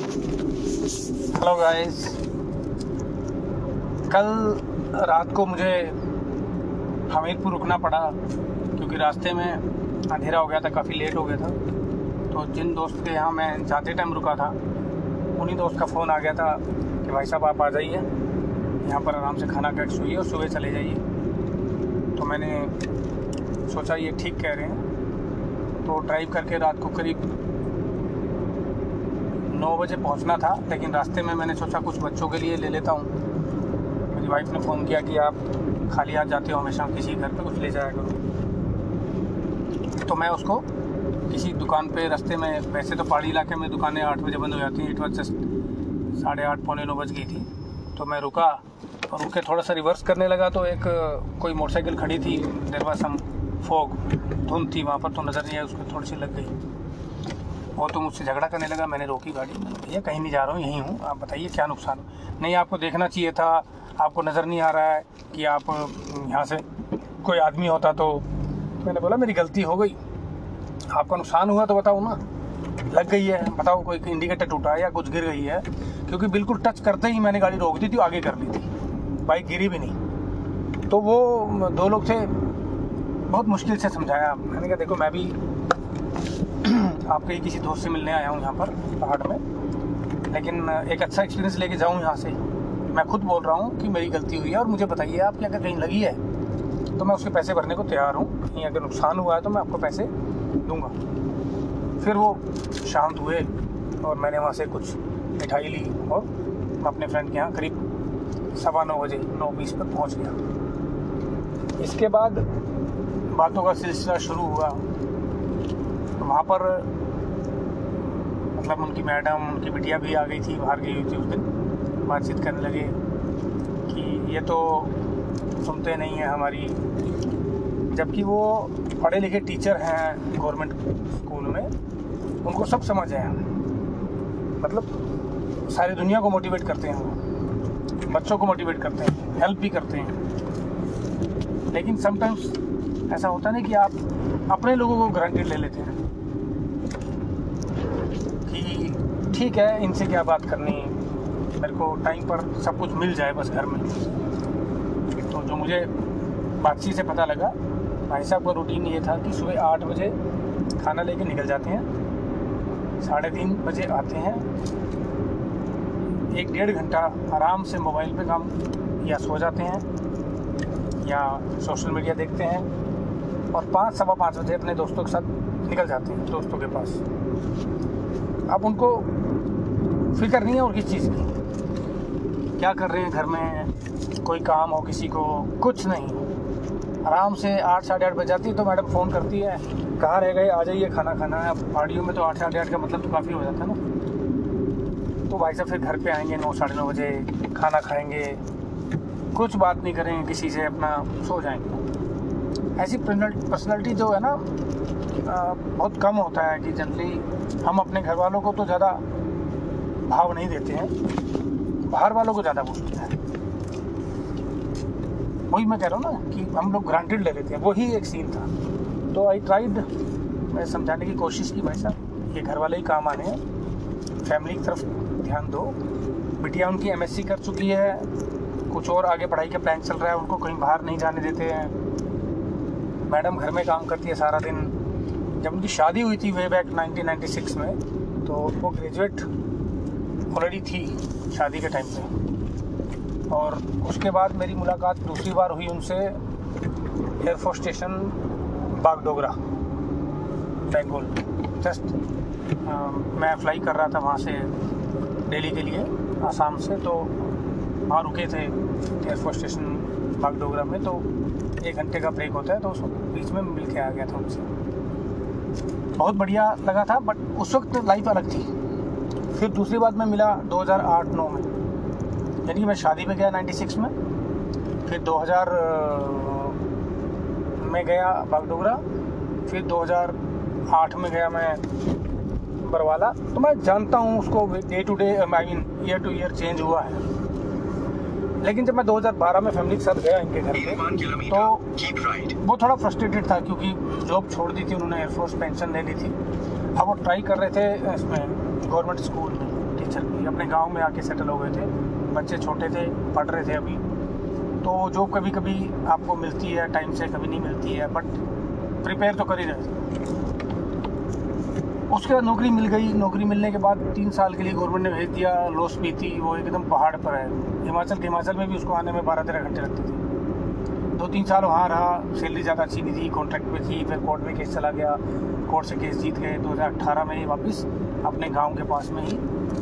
Hello guys, कल रात को मुझे हमीरपुर रुकना पड़ा क्योंकि रास्ते में अंधेरा हो गया था, काफ़ी लेट हो गया था। तो जिन दोस्त के यहाँ मैं जाते टाइम रुका था उन्हीं दोस्त का फ़ोन आ गया था कि भाई साहब आप आ जाइए, यहाँ पर आराम से खाना खा के सोइए और सुबह चले जाइए। तो मैंने सोचा ये ठीक कह रहे हैं, तो ड्राइव करके रात को करीब 9 बजे पहुँचना था, लेकिन रास्ते में मैंने सोचा कुछ बच्चों के लिए ले लेता हूँ। मेरी वाइफ ने फ़ोन किया कि आप खाली हाथ जाते हो हमेशा, किसी घर पे कुछ ले जाया करो। तो मैं उसको किसी दुकान पे रास्ते में, वैसे तो पहाड़ी इलाके में दुकानें 8 बजे बंद हो जाती हैं, इट वॉज जस्ट 8:30 9:15 बज गई थी। तो मैं रुका और रुक के थोड़ा सा रिवर्स करने लगा तो एक कोई मोटरसाइकिल खड़ी थी, देयर वाज सम फॉग, धुंध थी वहाँ पर, तो नज़र नहीं आई, उसको थोड़ी सी लग गई। वो तो मुझसे झगड़ा करने लगा, मैंने रोकी गाड़ी। भैया कहीं नहीं जा रहा हूँ, यहीं हूँ, आप बताइए क्या नुकसान हो। नहीं, आपको देखना चाहिए था, आपको नज़र नहीं आ रहा है कि आप यहाँ से कोई आदमी होता। तो मैंने बोला मेरी गलती हो गई, आपका नुकसान हुआ तो बताओ ना, लग गई है बताओ, कोई इंडिकेटर टूटा है या कुछ गिर गई है, क्योंकि बिल्कुल टच करते ही मैंने गाड़ी रोक दी थी, आगे कर ली थी, बाइक गिरी भी नहीं। तो वो दो लोग थे, बहुत मुश्किल से समझाया। मैंने कहा देखो मैं भी आपके किसी दोस्त से मिलने आया हूँ यहाँ पर पहाड़ में, लेकिन एक अच्छा एक्सपीरियंस लेके जाऊँ यहाँ से। मैं खुद बोल रहा हूँ कि मेरी गलती हुई है और मुझे बताइए आप क्या कहीं लगी है तो मैं उसके पैसे भरने को तैयार हूँ, कहीं अगर नुकसान हुआ है तो मैं आपको पैसे दूंगा। फिर वो शांत हुए और मैंने वहाँ से कुछ मिठाई ली और अपने फ्रेंड के यहाँ करीब 9:15 बजे 9:20 पर पहुँच गया। इसके बाद बातों का सिलसिला शुरू हुआ। तो वहाँ पर मतलब उनकी मैडम, उनकी बिटिया भी आ गई थी, बाहर गई हुई थी उस दिन। बातचीत करने लगे कि ये तो सुनते नहीं है हमारी, जबकि वो पढ़े लिखे टीचर हैं गवर्नमेंट स्कूल में, उनको सब समझ है, मतलब सारी दुनिया को मोटिवेट करते हैं, वो बच्चों को मोटिवेट करते हैं, हेल्प भी करते हैं। लेकिन समटाइम्स ऐसा होता नहीं कि आप अपने लोगों को ग्रांटेड ले लेते हैं कि ठीक है इनसे क्या बात करनी है, मेरे को टाइम पर सब कुछ मिल जाए बस घर में। तो जो मुझे बातचीत से पता लगा, भाई साहब का रूटीन ये था कि सुबह 8 बजे खाना लेके निकल जाते हैं, 3:30 बजे आते हैं, 1-1.5 घंटा आराम से मोबाइल पे काम, या सो जाते हैं या सोशल मीडिया देखते हैं, और 5-5:15 बजे अपने दोस्तों के साथ निकल जाते हैं दोस्तों के पास। अब उनको फिक्र नहीं है और किस चीज़ की, क्या कर रहे हैं घर में, कोई काम हो किसी को, कुछ नहीं। आराम से 8-8:30 बज जाती है तो मैडम फ़ोन करती है कहाँ रह गए, आ जाइए खाना खाना है। अब पहाड़ियों में तो 8-8:30 का मतलब तो काफ़ी हो जाता है ना। तो भाई साहब फिर घर पे आएंगे 9-9:30 बजे, खाना खाएंगे, कुछ बात नहीं करेंगे किसी से, अपना सो जाएंगे। ऐसी पर्सनैलिटी जो है ना बहुत कम होता है कि जनरली हम अपने घर वालों को तो ज़्यादा भाव नहीं देते हैं, बाहर वालों को ज़्यादा पूछते हैं। वही मैं कह रहा हूँ ना कि हम लोग ग्रांटेड ले लेते हैं, वही एक सीन था। तो आई ट्राइड, मैं समझाने की कोशिश की भाई साहब ये घर वाले ही काम आने हैं, फैमिली की तरफ ध्यान दो। बिटिया उनकी MSc कर चुकी है, कुछ और आगे पढ़ाई का प्लान चल रहा है, उनको कहीं बाहर नहीं जाने देते हैं। मैडम घर में काम करती है सारा दिन। जब उनकी शादी हुई थी वे बैक 1996 में, तो वो ग्रेजुएट ऑलरेडी थी शादी के टाइम पे। और उसके बाद मेरी मुलाकात दूसरी बार हुई उनसे air force station Bagdogra Bengal, just मैं फ्लाई कर रहा था वहाँ से दिल्ली के लिए आसाम से, तो वहाँ रुके थे एयरफोर्स स्टेशन बागडोगरा में। तो 1 घंटे का ब्रेक होता है, तो उस बीच में मिल के आ गया था उनसे, बहुत बढ़िया लगा था, बट उस वक्त लाइफ अलग थी। फिर दूसरी बार मैं मिला 2008-09 में, यानी कि मैं शादी में गया 96 में, फिर 2000 में गया बागडोगरा, फिर 2008 में गया मैं बरवाला। तो मैं जानता हूँ उसको, day to day I mean year to year change हुआ है। लेकिन जब मैं 2012 में फैमिली के साथ गया इनके घर पे, तो वो थोड़ा फ्रस्ट्रेटेड था क्योंकि जॉब छोड़ दी थी उन्होंने, एयरफोर्स पेंशन ले ली थी। अब वो ट्राई कर रहे थे इसमें गवर्नमेंट स्कूल में, टीचर की। अपने गांव में आके सेटल हो गए थे, बच्चे छोटे थे, पढ़ रहे थे अभी, तो जॉब कभी कभी आपको मिलती है टाइम से, कभी नहीं मिलती है, बट प्रिपेयर तो कर ही रहे। उसके बाद नौकरी मिल गई। नौकरी मिलने के बाद 3 साल के लिए गवर्नमेंट ने भेज दिया। लॉ स्पीति वो एकदम पहाड़ पर है हिमाचल के, हिमाचल में भी उसको आने में 12-13 घंटे लगते थे। 2-3 साल वहाँ रहा, सैलरी ज़्यादा अच्छी नहीं थी, कॉन्ट्रैक्ट पे थी, फिर कोर्ट में केस चला गया, कोर्ट से केस जीत गए। 2018 में ही वापस अपने गाँव के पास में ही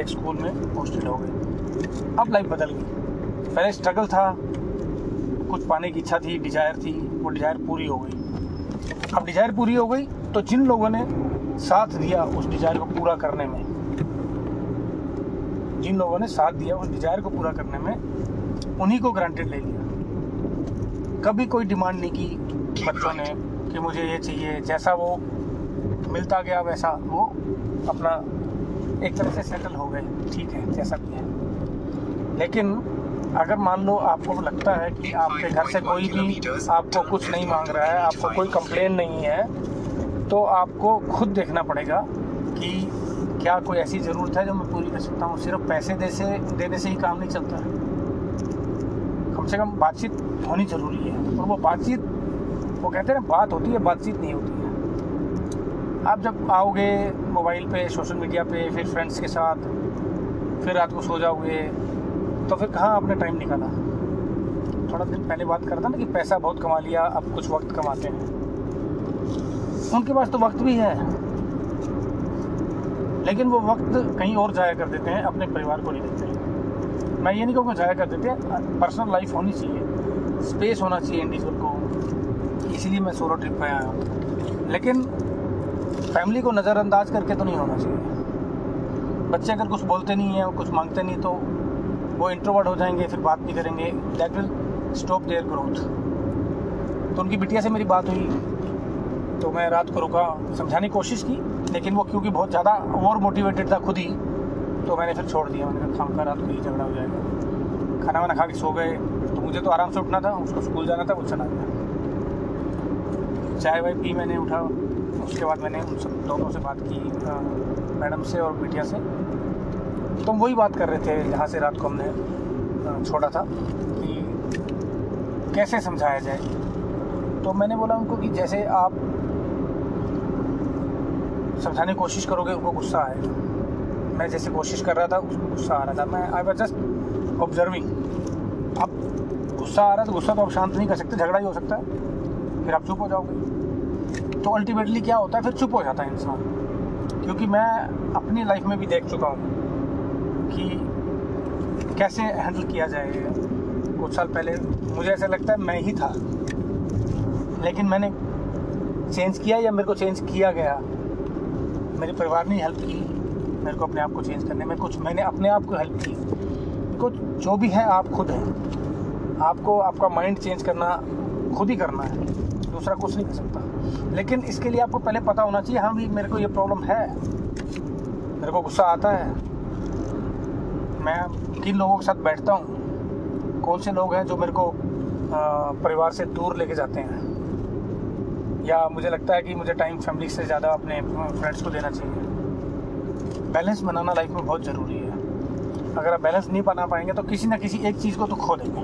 एक स्कूल में पोस्टेड हो गए। अब लाइफ बदल गई। पहले स्ट्रगल था, कुछ पाने की इच्छा थी, डिज़ायर थी, वो डिज़ायर पूरी हो गई। अब डिज़ायर पूरी हो गई तो जिन लोगों ने साथ दिया उस डिज़ायर को पूरा करने में, जिन लोगों ने साथ दिया उस डिज़ायर को पूरा करने में, उन्हीं को ग्रांटेड ले लिया। कभी कोई डिमांड नहीं की बच्चों ने कि मुझे ये चाहिए। जैसा वो मिलता गया वैसा वो अपना एक तरह से सेटल हो गए। ठीक है, जैसा भी है। लेकिन अगर मान लो आपको लगता है कि आपके घर से कोई भी आपको कुछ नहीं मांग रहा है, आपको कोई कंप्लेन नहीं है, तो आपको खुद देखना पड़ेगा कि क्या कोई ऐसी ज़रूरत है जो मैं पूरी कर सकता हूँ। सिर्फ पैसे देने से ही काम नहीं चलता है, कम से कम बातचीत होनी ज़रूरी है। और वो बातचीत, वो कहते हैं ना, बात होती है, बातचीत नहीं होती है। आप जब आओगे मोबाइल पे, सोशल मीडिया पे, फिर फ्रेंड्स के साथ, फिर रात को सो जाओगे, तो फिर कहाँ आपने टाइम निकाला। थोड़ा दिन पहले बात कर रहा था ना कि पैसा बहुत कमा लिया, अब कुछ वक्त कमाते हैं। उनके पास तो वक्त भी है, लेकिन वो वक्त कहीं और जाया कर देते हैं, अपने परिवार को नहीं देते। मैं ये नहीं कहूँगा जाया कर देते हैं, पर्सनल लाइफ होनी चाहिए, स्पेस होना चाहिए इंडिविजुअल को। इसीलिए मैं सोलो ट्रिप पर आया हूँ। लेकिन फैमिली को नज़रअंदाज करके तो नहीं होना चाहिए। बच्चे अगर कुछ बोलते नहीं हैं, कुछ मांगते नहीं, तो वो इंट्रोवर्ट हो जाएंगे, फिर बात नहीं करेंगे। That will stop their growth. तो उनकी बिटिया से मेरी बात हुई, तो मैं रात को रुका, समझाने की कोशिश की, लेकिन वो क्योंकि बहुत ज़्यादा ओवर मोटिवेटेड था खुद ही, तो मैंने फिर छोड़ दिया। मैंने कहा खामखा रात को ही झगड़ा हो जाएगा। खाना वाना खा के सो गए, तो मुझे तो आराम से उठना था, उसको स्कूल जाना था, वो चला गया। चाय वाय पी मैंने, उठा। उसके बाद मैंने उन सब दोनों से बात की, मैडम से और बिटिया से। तो वही बात कर रहे थे जहाँ से रात को हमने छोड़ा था कि कैसे समझाया जाए। तो मैंने बोला उनको कि जैसे आप समझाने की कोशिश करोगे उनको गुस्सा आएगा। मैं जैसे कोशिश कर रहा था उसको गुस्सा आ रहा था। मैं आई वॉज जस्ट ऑब्जर्विंग। अब गुस्सा आ रहा था, गुस्सा तो आप शांत नहीं कर सकते, झगड़ा ही हो सकता है, फिर आप चुप हो जाओगे। तो अल्टीमेटली क्या होता है, फिर चुप हो जाता है इंसान। क्योंकि मैं अपनी लाइफ में भी देख चुका हूँ कि कैसे हैंडल किया जाए। कुछ साल पहले मुझे ऐसा लगता है मैं ही था, लेकिन मैंने चेंज किया या मेरे को चेंज किया गया। मेरे परिवार ने हेल्प की मेरे को अपने आप को चेंज करने में, कुछ मैंने अपने आप को हेल्प की, कुछ जो भी है आप खुद हैं। आपको आपका माइंड चेंज करना खुद ही करना है, दूसरा कुछ नहीं कर सकता। लेकिन इसके लिए आपको पहले पता होना चाहिए, हाँ भाई मेरे को ये प्रॉब्लम है, मेरे को गुस्सा आता है, मैं किन लोगों के साथ बैठता हूँ, कौन से लोग हैं जो मेरे को परिवार से दूर लेके जाते हैं, या मुझे लगता है कि मुझे टाइम फैमिली से ज़्यादा अपने फ्रेंड्स को देना चाहिए। बैलेंस बनाना लाइफ में बहुत ज़रूरी है। अगर आप बैलेंस नहीं बना पाएंगे तो किसी ना किसी एक चीज़ को तो खो देंगे।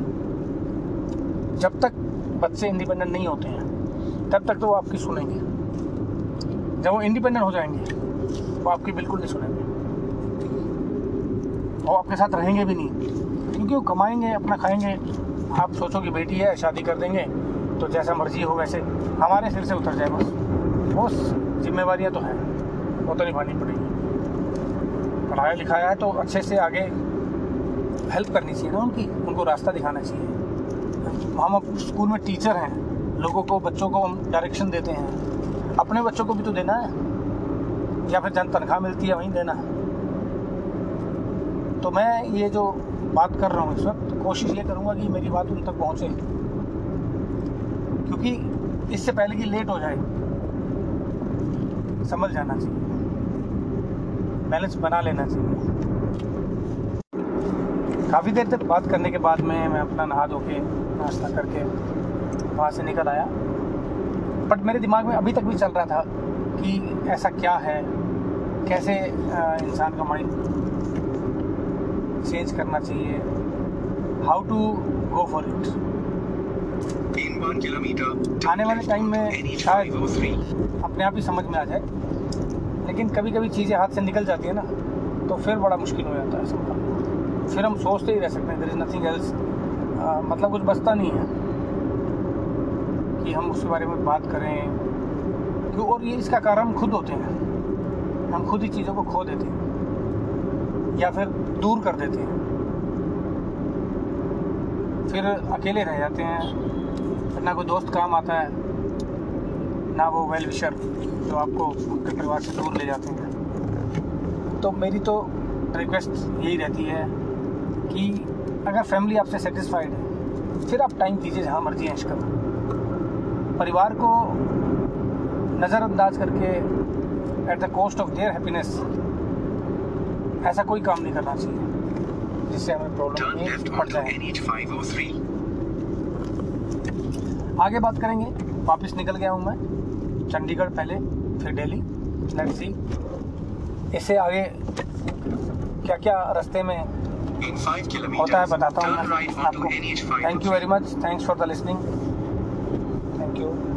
जब तक बच्चे इंडिपेंडेंट नहीं होते हैं तब तक तो वो आपकी सुनेंगे। जब वो इंडिपेंडेंट हो जाएंगे वो आपकी बिल्कुल नहीं सुनेंगे और आपके साथ रहेंगे भी नहीं, क्योंकि वो कमाएंगे, अपना खाएंगे। आप सोचो कि बेटी है, शादी कर देंगे, तो जैसा मर्जी हो वैसे हमारे सिर से उतर जाए, बस। वो जिम्मेवारियाँ तो हैं, वो तो निभानी पड़ेगी। पढ़ाया लिखाया है तो अच्छे से आगे हेल्प करनी चाहिए ना उनकी, उनको रास्ता दिखाना चाहिए। हम स्कूल में टीचर हैं, लोगों को, बच्चों को हम डायरेक्शन देते हैं, अपने बच्चों को भी तो देना है, या फिर जन तनख्वाह मिलती है वहीं देना है। तो मैं ये जो बात कर रहा हूँ इस वक्त, कोशिश ये करूँगा कि मेरी बात उन तक पहुँचे, क्योंकि इससे पहले कि लेट हो जाए समझ जाना चाहिए, बैलेंस बना लेना चाहिए। काफ़ी देर तक बात करने के बाद मैं अपना नहा धो के नाश्ता करके वहाँ से निकल आया। बट मेरे दिमाग में अभी तक भी चल रहा था कि ऐसा क्या है, कैसे इंसान का माइंड चेंज करना चाहिए, how to go for it. 1 kilometre आने वाले टाइम में शायद अपने आप ही समझ में आ जाए, लेकिन कभी कभी चीज़ें हाथ से निकल जाती है ना, तो फिर बड़ा मुश्किल हो जाता है सबका, फिर हम सोचते ही रह सकते हैं, देयर इज़ नथिंग एल्स, मतलब कुछ बचता नहीं है कि हम उसके बारे में बात करें क्यों। और ये इसका कारण हम खुद होते हैं, हम खुद ही चीज़ों को खो देते हैं या फिर दूर कर देते हैं, फिर अकेले रह जाते हैं, ना कोई दोस्त काम आता है, ना वो वेल विशर जो आपको आपके परिवार से दूर ले जाते हैं। तो मेरी तो रिक्वेस्ट यही रहती है कि अगर फैमिली आपसे सेटिस्फाइड है फिर आप टाइम दीजिए जहाँ मर्जी ऐश करो, परिवार को नज़रअंदाज करके at the cost of their happiness ऐसा कोई काम नहीं करना चाहिए जिससे हमें प्रॉब्लम पड़ जाए। आगे बात करेंगे, वापस निकल गया हूँ मैं, चंडीगढ़ पहले फिर दिल्ली, लेट्स सी इससे आगे क्या क्या रास्ते में होता है बताता हूँ आपको। Thank you very much, thanks for the listening, thank you.